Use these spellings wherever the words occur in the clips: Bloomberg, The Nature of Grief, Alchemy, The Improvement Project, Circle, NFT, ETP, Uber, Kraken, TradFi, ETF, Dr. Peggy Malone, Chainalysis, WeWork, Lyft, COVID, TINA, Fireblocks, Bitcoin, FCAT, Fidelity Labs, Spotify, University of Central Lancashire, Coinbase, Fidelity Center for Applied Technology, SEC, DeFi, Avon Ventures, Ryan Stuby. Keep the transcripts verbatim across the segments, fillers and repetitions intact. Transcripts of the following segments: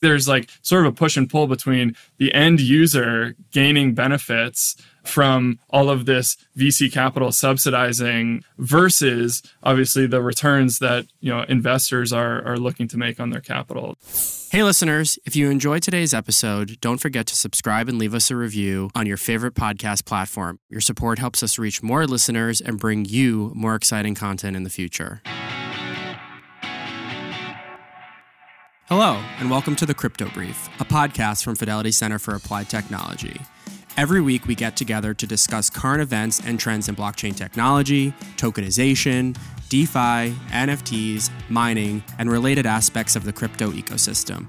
There's like sort of a push and pull between the end user gaining benefits from all of this V C capital subsidizing versus obviously the returns that, you know, investors are are looking to make on their capital. Hey listeners, if you enjoyed today's episode, don't forget to subscribe and leave us a review on your favorite podcast platform. Your support helps us reach more listeners and bring you more exciting content in the future. Hello, and welcome to The Crypto Brief, a podcast from Fidelity Center for Applied Technology. Every week, we get together to discuss current events and trends in blockchain technology, tokenization, DeFi, N F Ts, mining, and related aspects of the crypto ecosystem.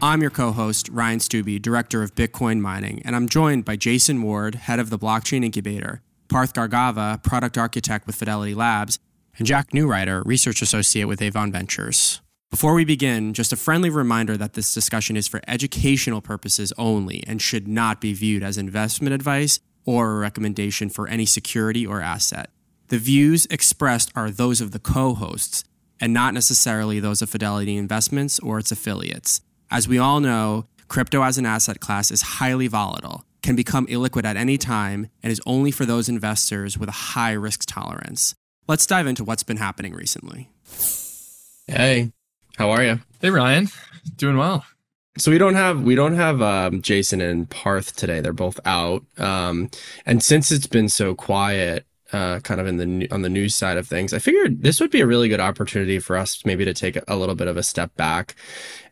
I'm your co-host, Ryan Stuby, Director of Bitcoin Mining, and I'm joined by Jason Ward, Head of the Blockchain Incubator, Parth Gargava, Product Architect with Fidelity Labs, and Jack Newrider, Research Associate with Avon Ventures. Before we begin, just a friendly reminder that this discussion is for educational purposes only and should not be viewed as investment advice or a recommendation for any security or asset. The views expressed are those of the co-hosts and not necessarily those of Fidelity Investments or its affiliates. As we all know, crypto as an asset class is highly volatile, can become illiquid at any time, and is only for those investors with a high risk tolerance. Let's dive into what's been happening recently. Hey. How are you? Hey, Ryan. Doing well. So we don't have we don't have um, Jason and Parth today. They're both out. Um, and since it's been so quiet, uh, kind of in the on the news side of things, I figured this would be a really good opportunity for us maybe to take a little bit of a step back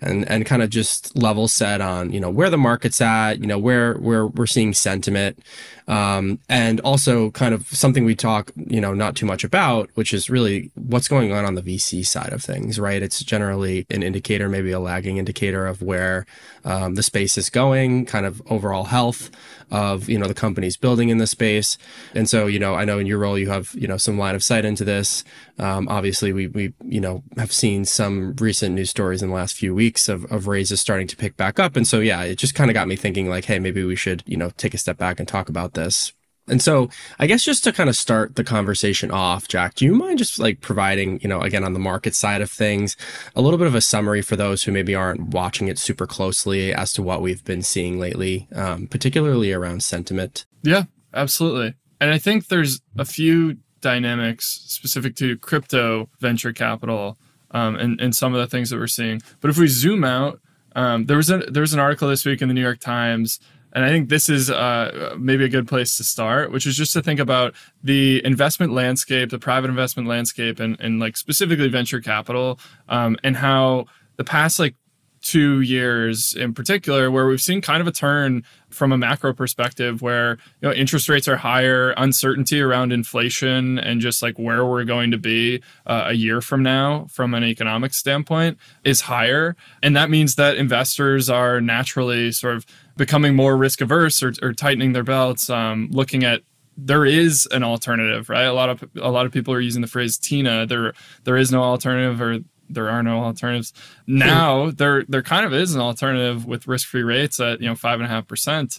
and and kind of just level set on, you know, where the market's at, you know, where where we're seeing sentiment, um, and also kind of something we talk, you know, not too much about, which is really what's going on on the V C side of things, right? It's generally an indicator, maybe a lagging indicator of where um, the space is going, kind of overall health of, you know, the companies building in the space. And so, you know, I know in your role, you have, you know, some line of sight into this. Um, obviously, we, we, you know, have seen some recent news stories in the last few weeks of, of raises starting to pick back up. And so, yeah, it just kind of got me thinking like, hey, maybe we should, you know, take a step back and talk about this. And so I guess just to kind of start the conversation off, Jack, do you mind just like providing, you know, again, on the market side of things, a little bit of a summary for those who maybe aren't watching it super closely as to what we've been seeing lately, um, particularly around sentiment? Yeah, absolutely. And I think there's a few dynamics specific to crypto venture capital um, and, and some of the things that we're seeing. But if we zoom out, um, there was a, there was an article this week in the New York Times. And I think this is uh, maybe a good place to start, which is just to think about the investment landscape, the private investment landscape, and, and like specifically venture capital, um, and how the past like two years in particular, where we've seen kind of a turn from a macro perspective where, you know, interest rates are higher, uncertainty around inflation and just like where we're going to be uh, a year from now from an economic standpoint is higher. And that means that investors are naturally sort of becoming more risk averse or, or tightening their belts, um, looking at there is an alternative, right? A lot of a lot of people are using the phrase T I N A, there there is no alternative or there are no alternatives. Now there there kind of is an alternative with risk-free rates at, you know, five and a half percent.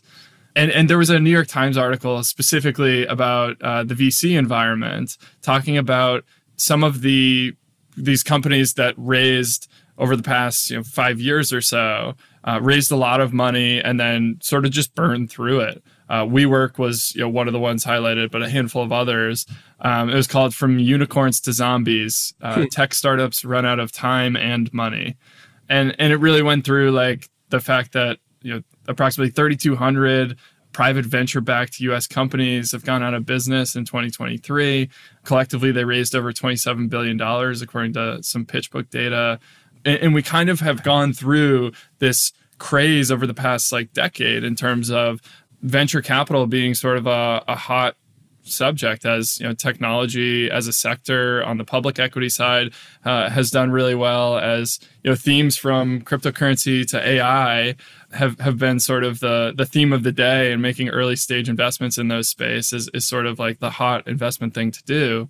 And and there was a New York Times article specifically about uh, the V C environment, talking about some of the these companies that raised over the past, you know, five years or so, uh, raised a lot of money and then sort of just burned through it. Uh, WeWork was, you know, one of the ones highlighted, but a handful of others. Um, it was called From Unicorns to Zombies, uh, Tech Startups Run Out of Time and Money. And and it really went through like the fact that, you know, approximately thirty-two hundred private venture-backed U S companies have gone out of business in twenty twenty-three. Collectively, they raised over twenty-seven billion dollars, according to some PitchBook data. And, and we kind of have gone through this craze over the past like decade in terms of venture capital being sort of a, a hot subject, as, you know, technology as a sector on the public equity side uh, has done really well, as, you know, themes from cryptocurrency to A I have, have been sort of the, the theme of the day, and making early stage investments in those spaces is, is sort of like the hot investment thing to do.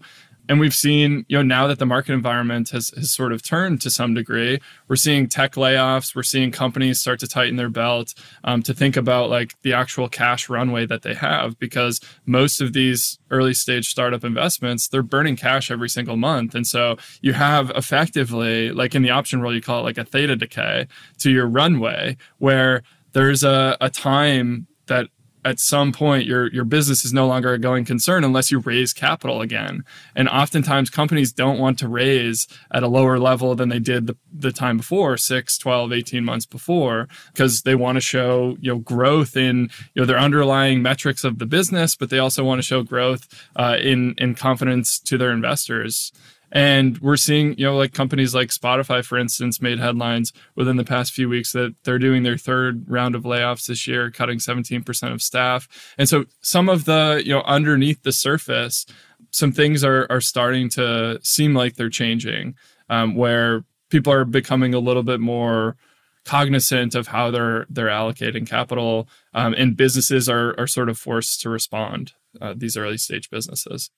And we've seen, you know, now that the market environment has, has sort of turned to some degree, we're seeing tech layoffs, we're seeing companies start to tighten their belt um, to think about like the actual cash runway that they have, because most of these early stage startup investments, they're burning cash every single month. And so you have effectively, like in the option world, you call it like a theta decay to your runway, where there's a, a time that at some point, your your business is no longer a going concern unless you raise capital again. And oftentimes, companies don't want to raise at a lower level than they did the, the time before, six, twelve, eighteen months before, because they want to show you know growth in you know their underlying metrics of the business, but they also want to show growth uh, in in confidence to their investors. And we're seeing, you know, like companies like Spotify, for instance, made headlines within the past few weeks that they're doing their third round of layoffs this year, cutting seventeen percent of staff. And so some of the, you know, underneath the surface, some things are are starting to seem like they're changing, um, where people are becoming a little bit more cognizant of how they're they're allocating capital, um, and businesses are are sort of forced to respond, uh, these early stage businesses.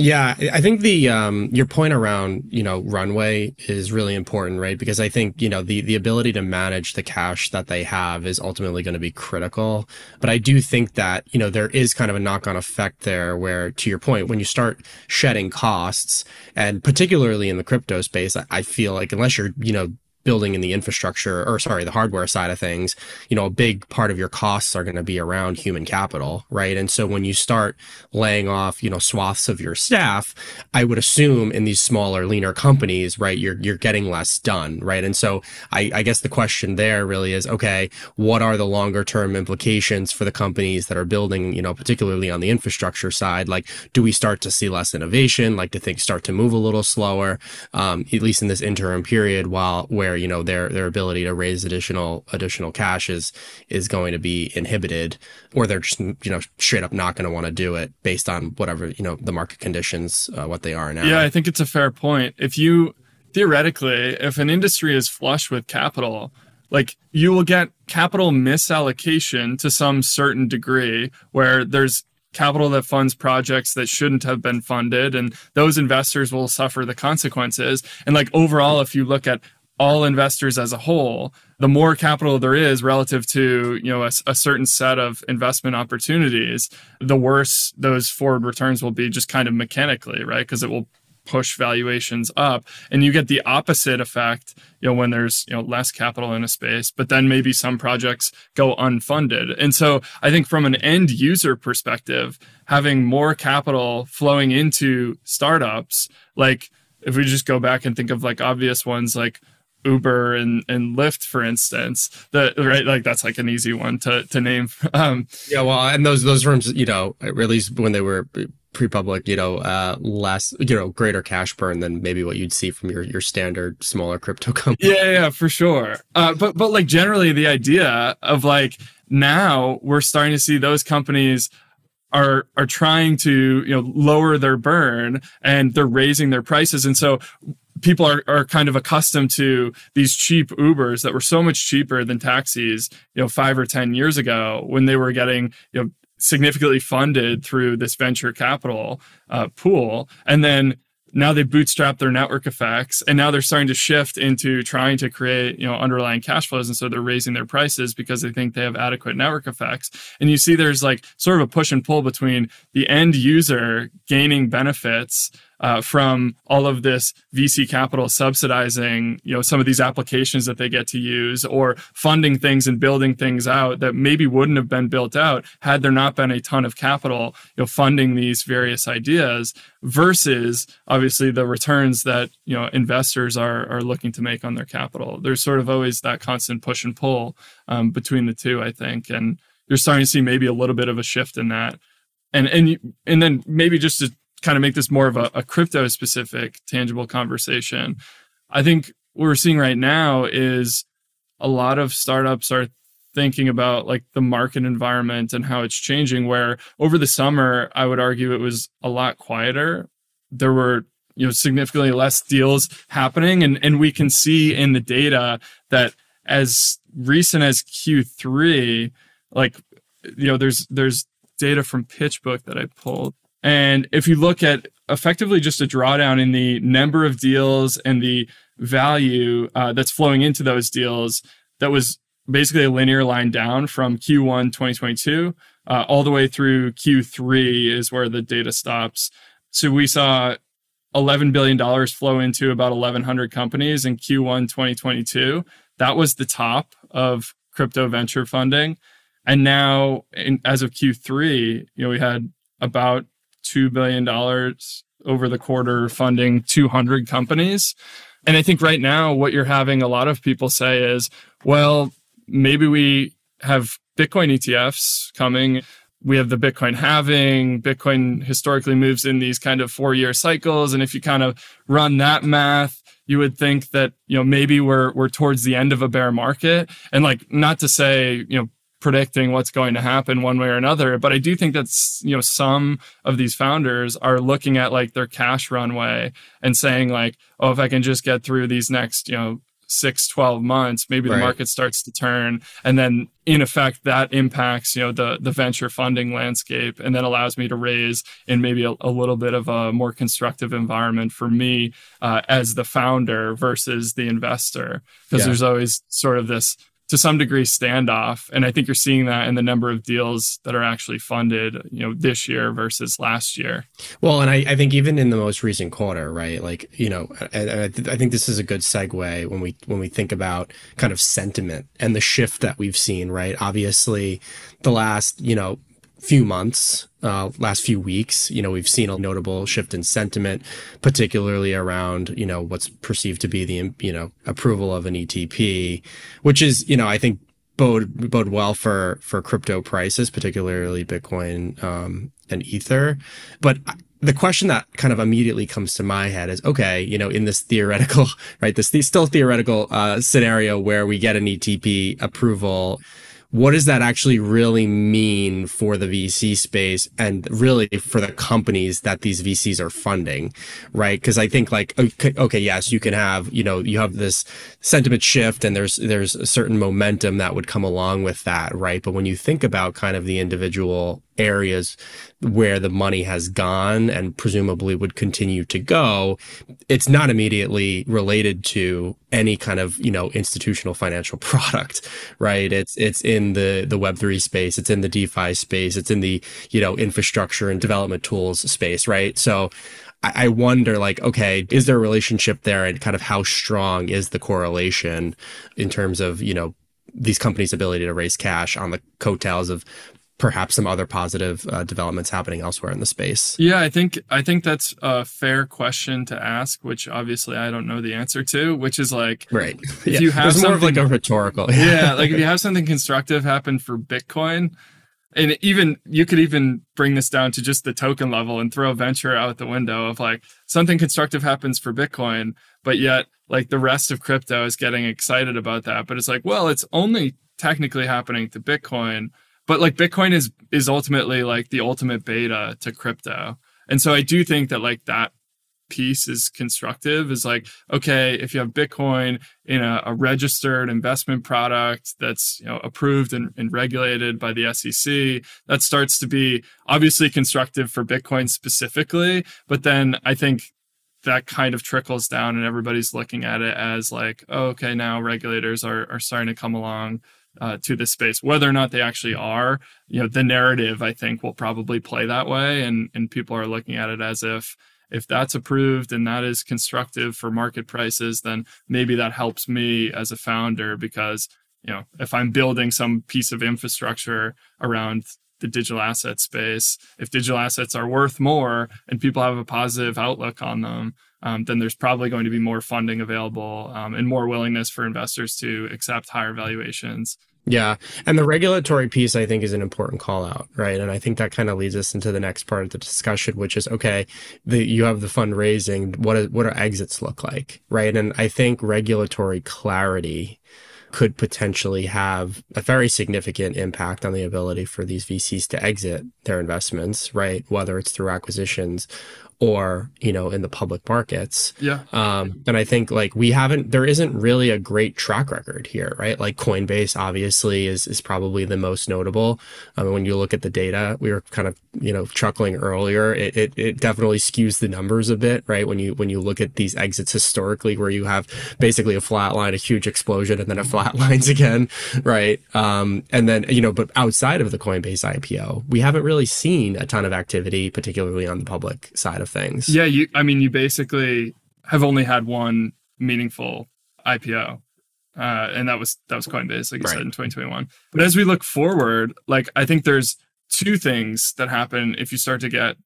Yeah, I think the um, your point around, you know, runway is really important, right? Because I think, you know, the, the ability to manage the cash that they have is ultimately going to be critical. But I do think that, you know, there is kind of a knock-on effect there where, to your point, when you start shedding costs, and particularly in the crypto space, I feel like unless you're, you know, building in the infrastructure or sorry, the hardware side of things, you know, a big part of your costs are going to be around human capital, right? And so when you start laying off, you know, swaths of your staff, I would assume in these smaller, leaner companies, right, you're you're getting less done, right? And so I, I guess the question there really is, okay, what are the longer term implications for the companies that are building, you know, particularly on the infrastructure side? Like, do we start to see less innovation? Like, do things start to move a little slower, um, at least in this interim period, while where you know their their ability to raise additional additional cash is is going to be inhibited, or they're just you know straight up not going to want to do it based on whatever you know the market conditions uh, what they are now. Yeah, I think it's a fair point. If you theoretically, if an industry is flush with capital, like you will get capital misallocation to some certain degree, where there's capital that funds projects that shouldn't have been funded, and those investors will suffer the consequences. And like overall, if you look at all investors as a whole, the more capital there is relative to you know a, a certain set of investment opportunities, the worse those forward returns will be just kind of mechanically, right? Because it will push valuations up. And you get the opposite effect you know, when there's you know less capital in a space, but then maybe some projects go unfunded. And so I think from an end user perspective, having more capital flowing into startups, like if we just go back and think of like obvious ones like Uber and, and Lyft, for instance, the right like that's like an easy one to to name. Um, yeah, well, and those those firms, you know, at least when they were pre-public, you know, uh, less, you know, greater cash burn than maybe what you'd see from your your standard smaller crypto company. Yeah, yeah, for sure. Uh, but but like generally, the idea of like now we're starting to see those companies are are trying to you know lower their burn, and they're raising their prices, and so people are, are kind of accustomed to these cheap Ubers that were so much cheaper than taxis, you know, five or ten years ago when they were getting, you know, significantly funded through this venture capital uh, pool. And then now they bootstrap their network effects, and now they're starting to shift into trying to create, you know, underlying cash flows. And so they're raising their prices because they think they have adequate network effects. And you see there's like sort of a push and pull between the end user gaining benefits Uh, from all of this V C capital subsidizing, you know, some of these applications that they get to use, or funding things and building things out that maybe wouldn't have been built out had there not been a ton of capital, you know, funding these various ideas, versus obviously the returns that, you know, investors are are looking to make on their capital. There's sort of always that constant push and pull um, between the two, I think. And you're starting to see maybe a little bit of a shift in that. And, and, you, and then maybe just to kind of make this more of a, a crypto-specific, tangible conversation, I think what we're seeing right now is a lot of startups are thinking about like the market environment and how it's changing, where over the summer, I would argue it was a lot quieter. There were you know significantly less deals happening. And, and we can see in the data that as recent as Q three, like you know there's there's data from PitchBook that I pulled. And if you look at effectively just a drawdown in the number of deals and the value uh, that's flowing into those deals that was basically a linear line down from Q one twenty twenty-two uh, all the way through Q three is where the data stops. So we saw eleven billion dollars flow into about eleven hundred companies in Q one twenty twenty-two. That was the top of crypto venture funding. And now, in, as of Q three, you know, we had about two billion dollars over the quarter funding two hundred companies. And I think right now, what you're having a lot of people say is, well, maybe we have Bitcoin E T Fs coming. We have the Bitcoin halving. Bitcoin historically moves in these kind of four-year cycles. And if you kind of run that math, you would think that, you know, maybe we're we're towards the end of a bear market. And like, not to say, you know, predicting what's going to happen one way or another, but I do think that's, you know, some of these founders are looking at like their cash runway and saying like, oh, if I can just get through these next, you know, six, twelve months, maybe right. the market starts to turn. And then in effect, that impacts, you know, the, the venture funding landscape and then allows me to raise in maybe a, a little bit of a more constructive environment for me uh, as the founder versus the investor. Because yeah. there's always sort of this, to some degree, standoff. And I think you're seeing that in the number of deals that are actually funded, you know, this year versus last year. Well, and I, I think even in the most recent quarter, right? Like, you know, I, I think this is a good segue when we when we think about kind of sentiment and the shift that we've seen, right? Obviously, the last, you know, few months, uh, last few weeks, you know, we've seen a notable shift in sentiment, particularly around, you know, what's perceived to be the, you know, approval of an E T P, which is, you know, I think bode, bode well for, for crypto prices, particularly Bitcoin, um, and Ether. But the question that kind of immediately comes to my head is, okay, you know, in this theoretical, right, this the, still theoretical, uh, scenario where we get an E T P approval, what does that actually really mean for the V C space and really for the companies that these V Cs are funding, right? Because I think like, okay, okay, yes, you can have, you know, you have this sentiment shift and there's there's a certain momentum that would come along with that, right? But when you think about kind of the individual areas where the money has gone and presumably would continue to go, it's not immediately related to any kind of, you know, institutional financial product, right? It's it's in the the Web three space, it's in the DeFi space, it's in the, you know, infrastructure and development tools space, right? So I wonder, like, okay, is there a relationship there, and kind of how strong is the correlation in terms of, you know, these companies' ability to raise cash on the coattails of perhaps some other positive uh, developments happening elsewhere in the space? Yeah, I think I think that's a fair question to ask, which obviously I don't know the answer to, which is like, right. if yeah. you have more of like a rhetorical. Yeah, like if you have something constructive happen for Bitcoin, and even you could even bring this down to just the token level and throw venture out the window of like something constructive happens for Bitcoin, but yet like the rest of crypto is getting excited about that. But it's like, well, it's only technically happening to Bitcoin. But like Bitcoin is is ultimately like the ultimate beta to crypto. And so I do think that like that piece is constructive, is like, okay, if you have Bitcoin in a, a registered investment product that's, you know, approved and, and regulated by the S E C, that starts to be obviously constructive for Bitcoin specifically. But then I think that kind of trickles down and everybody's looking at it as like, oh, okay, now regulators are are starting to come along Uh, to this space. Whether or not they actually are, you know, the narrative, I think, will probably play that way. And and people are looking at it as if, if that's approved and that is constructive for market prices, then maybe that helps me as a founder because, you know, if I'm building some piece of infrastructure around the digital asset space, if digital assets are worth more and people have a positive outlook on them, Um, then there's probably going to be more funding available um, and more willingness for investors to accept higher valuations. Yeah. And the regulatory piece, I think, is an important call out, right? And I think that kind of leads us into the next part of the discussion, which is, okay, the, you have the fundraising. What, is, what do exits look like, right? And I think regulatory clarity could potentially have a very significant impact on the ability for these V Cs to exit their investments, right? Whether it's through acquisitions or, you know, in the public markets. Yeah. Um, and I think like we haven't, there isn't really a great track record here, right? Like Coinbase obviously is, is probably the most notable. I mean, when you look at the data, we were kind of, you know, chuckling earlier, it, it, it definitely skews the numbers a bit, right? When you, when you look at these exits historically, where you have basically a flat line, a huge explosion, and then it flat lines again, right? Um, and then, you know, but outside of the Coinbase I P O, we haven't really seen a ton of activity, particularly on the public side of things. Yeah, you, I mean, you basically have only had one meaningful I P O, uh, and that was that was Coinbase, like you right. said, in twenty twenty-one. But as we look forward, like I think there's two things that happen if you start to get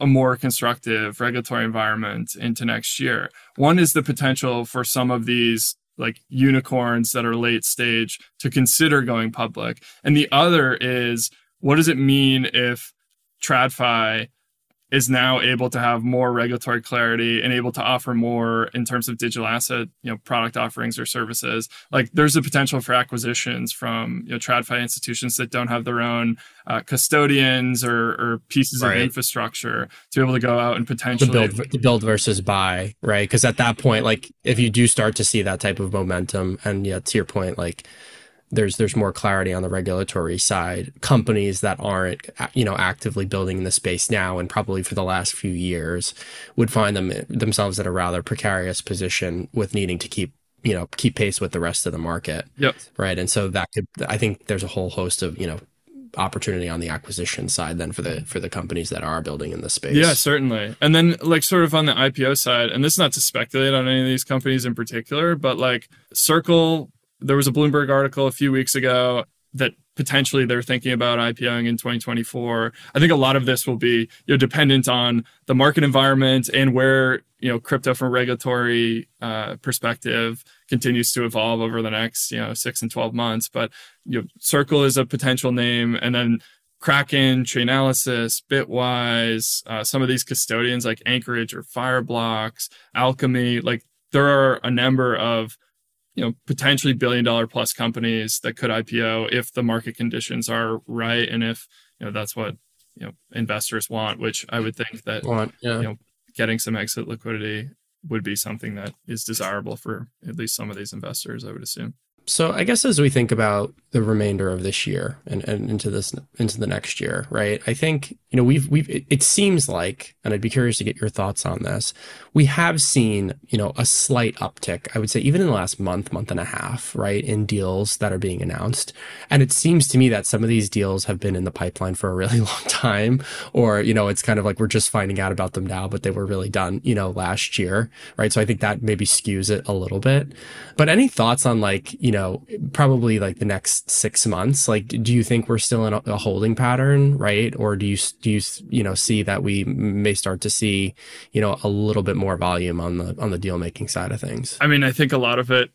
a more constructive regulatory environment into next year. One is the potential for some of these like unicorns that are late stage to consider going public, and the other is what does it mean if TradFi is now able to have more regulatory clarity and able to offer more in terms of digital asset, you know, product offerings or services. Like there's a potential for acquisitions from, you know, TradFi institutions that don't have their own uh, custodians or, or pieces right. of infrastructure to be able to go out and potentially the build, the build versus buy, right? Because at that point, like if you do start to see that type of momentum, and yeah, to your point, like. There's there's more clarity on the regulatory side. Companies that aren't, you know, actively building in the space now and probably for the last few years would find them themselves in a rather precarious position with needing to keep, you know, keep pace with the rest of the market. Yep. Right. And so that could, I think there's a whole host of, you know, opportunity on the acquisition side then for the for the companies that are building in this space. Yeah, certainly. And then like sort of on the I P O side, and this is not to speculate on any of these companies in particular, but like Circle. There was a Bloomberg article a few weeks ago that potentially they're thinking about IPOing in twenty twenty-four. I think a lot of this will be, you know, dependent on the market environment and where, you know, crypto from a regulatory uh, perspective continues to evolve over the next, you know, six and twelve months. But, you know, Circle is a potential name, and then Kraken, Chainalysis, Bitwise, uh, some of these custodians like Anchorage or Fireblocks, Alchemy. Like there are a number of, you know, potentially billion dollar plus companies that could I P O if the market conditions are right. And if, you know, that's what, you know, investors want, which I would think that, want, yeah. you know, getting some exit liquidity would be something that is desirable for at least some of these investors, I would assume. So I guess as we think about the remainder of this year and, and into this into the next year, right? I think, you know, we've we've it, it seems like, and I'd be curious to get your thoughts on this. We have seen, you know, a slight uptick, I would say even in the last month, month and a half, right, in deals that are being announced. And it seems to me that some of these deals have been in the pipeline for a really long time, or, you know, it's kind of like we're just finding out about them now, but they were really done, you know, last year, right? So I think that maybe skews it a little bit. But any thoughts on like, you You know, probably like the next six months, like, do you think we're still in a holding pattern, right? Or do you, do you, you know, see that we may start to see, you know, a little bit more volume on the, on the deal making side of things? I mean, I think a lot of it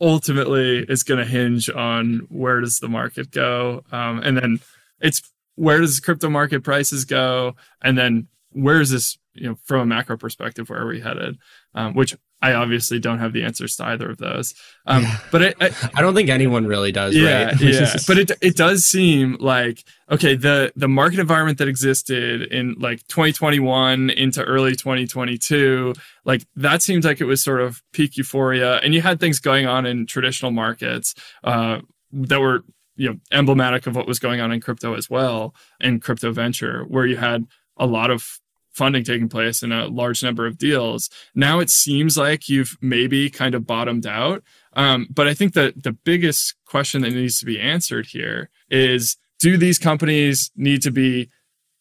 ultimately is going to hinge on where does the market go? Um, and then it's where does crypto market prices go? And then where is this, you know, from a macro perspective, where are we headed? Um, which I obviously don't have the answers to either of those. Um, yeah. But it, I, I don't think anyone really does, yeah, right? yeah. But it it does seem like, okay, the, the market environment that existed in like twenty twenty-one into early twenty twenty-two, like that seems like it was sort of peak euphoria. And you had things going on in traditional markets uh, that were, you know, emblematic of what was going on in crypto as well, in crypto venture, where you had a lot of funding taking place in a large number of deals. Now it seems like you've maybe kind of bottomed out. Um, but I think that the biggest question that needs to be answered here is, do these companies need to be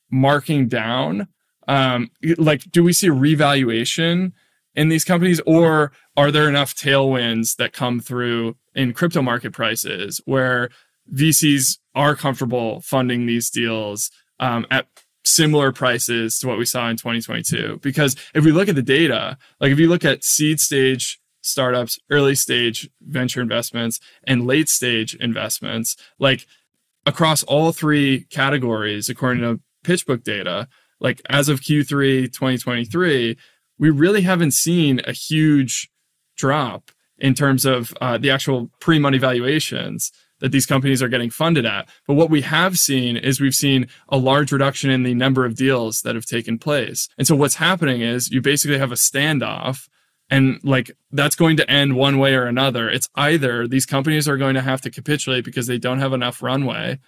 marking down? Um, like, do we see a revaluation in these companies, or are there enough tailwinds that come through in crypto market prices where V Cs are comfortable funding these deals um, at similar prices to what we saw in twenty twenty-two? Because if we look at the data, like if you look at seed stage startups, early stage venture investments, and late stage investments, like across all three categories, according to PitchBook data, like as of Q three twenty twenty-three, we really haven't seen a huge drop in terms of uh, the actual pre-money valuations that these companies are getting funded at. But what we have seen is we've seen a large reduction in the number of deals that have taken place. And so what's happening is you basically have a standoff, and like that's going to end one way or another. It's either these companies are going to have to capitulate because they don't have enough runway,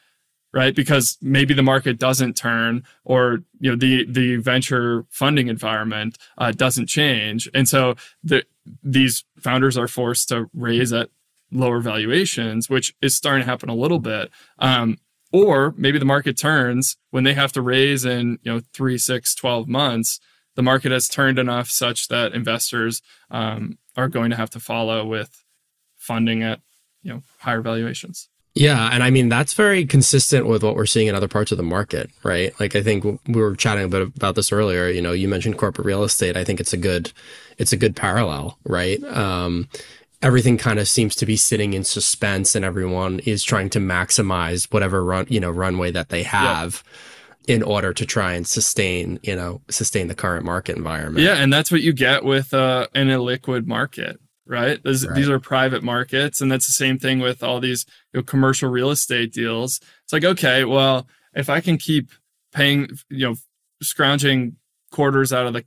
right? Because maybe the market doesn't turn, or you know the the venture funding environment uh, doesn't change, and so the, these founders are forced to raise at lower valuations, which is starting to happen a little bit. Um, or maybe the market turns when they have to raise in you know three, six, twelve months. The market has turned enough such that investors um, are going to have to follow with funding at you know higher valuations. Yeah. And I mean, that's very consistent with what we're seeing in other parts of the market, right? Like, I think we were chatting a bit about this earlier. You know, you mentioned corporate real estate. I think it's a good, it's a good parallel, right? Um, everything kind of seems to be sitting in suspense, and everyone is trying to maximize whatever run, you know, runway that they have. Yeah. In order to try and sustain, you know, sustain the current market environment. Yeah. And that's what you get with uh, an illiquid market. Right? These, right? These are private markets. And that's the same thing with all these you know, commercial real estate deals. It's like, okay, well, if I can keep paying, you know, scrounging quarters out of the,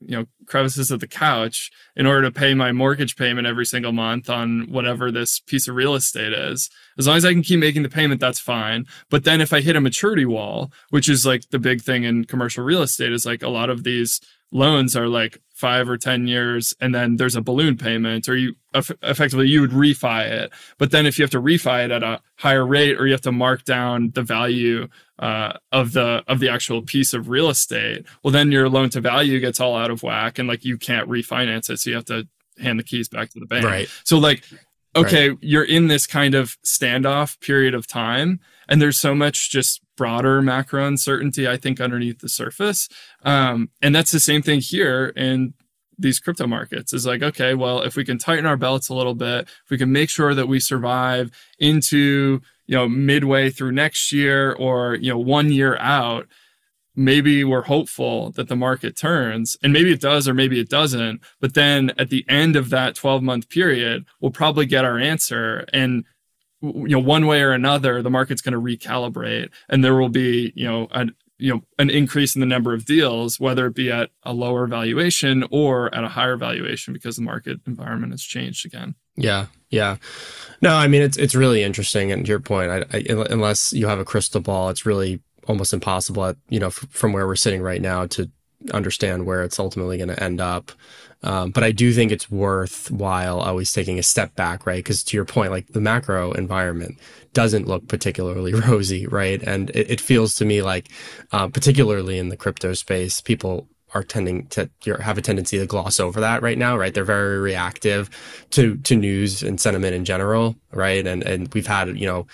you know, crevices of the couch in order to pay my mortgage payment every single month on whatever this piece of real estate is, as long as I can keep making the payment, that's fine. But then if I hit a maturity wall, which is like the big thing in commercial real estate, is like a lot of these loans are like five or ten years, and then there's a balloon payment, or you effectively you would refi it. But then if you have to refi it at a higher rate, or you have to mark down the value uh, of the of the actual piece of real estate, well, then your loan to value gets all out of whack, and like you can't refinance it, so you have to hand the keys back to the bank. Right. So like, okay, right. You're in this kind of standoff period of time, and there's so much just broader macro uncertainty, I think, underneath the surface. Um, and that's the same thing here in these crypto markets. Is like, okay, well, if we can tighten our belts a little bit, if we can make sure that we survive into, you know, midway through next year, or, you know, one year out, maybe we're hopeful that the market turns, and maybe it does, or maybe it doesn't. But then at the end of that twelve month period, we'll probably get our answer, and you know, one way or another, the market's going to recalibrate, and there will be, you know, an, you know, an increase in the number of deals, whether it be at a lower valuation or at a higher valuation, because the market environment has changed again. Yeah, yeah. No, I mean, it's it's really interesting, and to your point, I, I, unless you have a crystal ball, it's really almost impossible, at, you know, f- from where we're sitting right now to understand where it's ultimately going to end up. Um, but I do think it's worthwhile always taking a step back, right? Because to your point, like the macro environment doesn't look particularly rosy, right? And it, it feels to me like, uh, particularly in the crypto space, people are tending to have a tendency to gloss over that right now, right? They're very reactive to to news and sentiment in general, right? And and we've had, you know,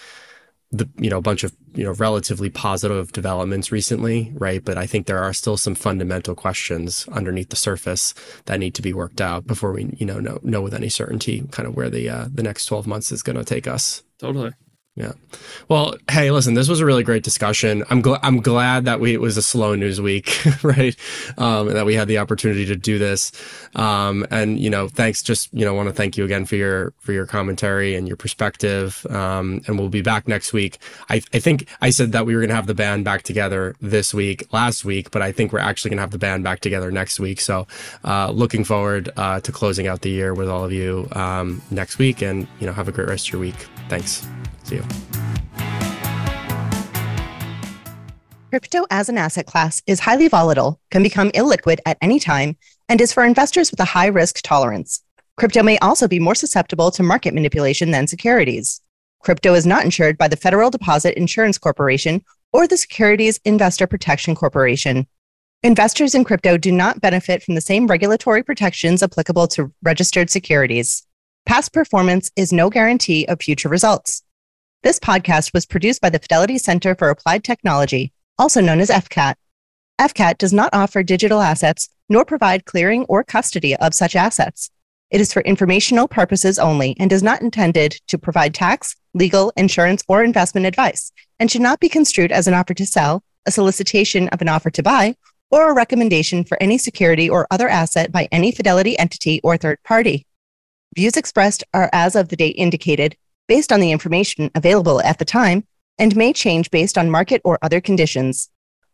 the you know a bunch of you know relatively positive developments recently, right? But I think there are still some fundamental questions underneath the surface that need to be worked out before we you know know, know with any certainty kind of where the uh, the next twelve months is going to take us. Totally. Yeah. Well, hey, listen, this was a really great discussion. I'm glad I'm glad that we it was a slow news week, right? Um, that we had the opportunity to do this. Um, and you know, thanks. Just you know, want to thank you again for your for your commentary and your perspective. Um, and we'll be back next week. I, I think I said that we were going to have the band back together this week, last week, but I think we're actually going to have the band back together next week. So, uh, looking forward uh, to closing out the year with all of you um, next week. And you know, have a great rest of your week. Thanks. See you. Crypto as an asset class is highly volatile, can become illiquid at any time, and is for investors with a high risk tolerance. Crypto may also be more susceptible to market manipulation than securities. Crypto is not insured by the Federal Deposit Insurance Corporation or the Securities Investor Protection Corporation. Investors in crypto do not benefit from the same regulatory protections applicable to registered securities. Past performance is no guarantee of future results. This podcast was produced by the Fidelity Center for Applied Technology, also known as F C A T. F C A T does not offer digital assets nor provide clearing or custody of such assets. It is for informational purposes only and is not intended to provide tax, legal, insurance, or investment advice, and should not be construed as an offer to sell, a solicitation of an offer to buy, or a recommendation for any security or other asset by any Fidelity entity or third party. Views expressed are as of the date indicated, based on the information available at the time and may change based on market or other conditions.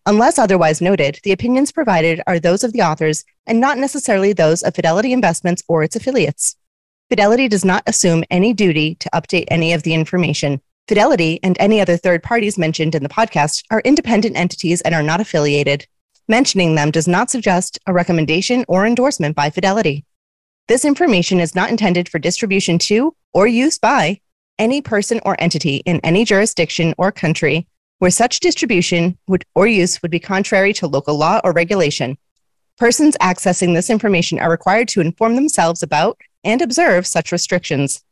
Unless otherwise noted, the opinions provided are those of the authors and not necessarily those of Fidelity Investments or its affiliates. Fidelity does not assume any duty to update any of the information. Fidelity and any other third parties mentioned in the podcast are independent entities and are not affiliated. Mentioning them does not suggest a recommendation or endorsement by Fidelity. This information is not intended for distribution to or use by any person or entity in any jurisdiction or country where such distribution would, or use would be contrary to local law or regulation. Persons accessing this information are required to inform themselves about and observe such restrictions.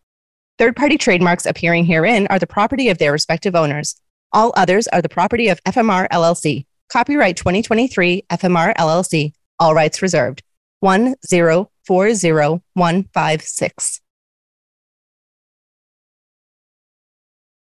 Third-party trademarks appearing herein are the property of their respective owners. All others are the property of F M R L L C. Copyright twenty twenty-three F M R L L C. All rights reserved. one zero four zero one five six.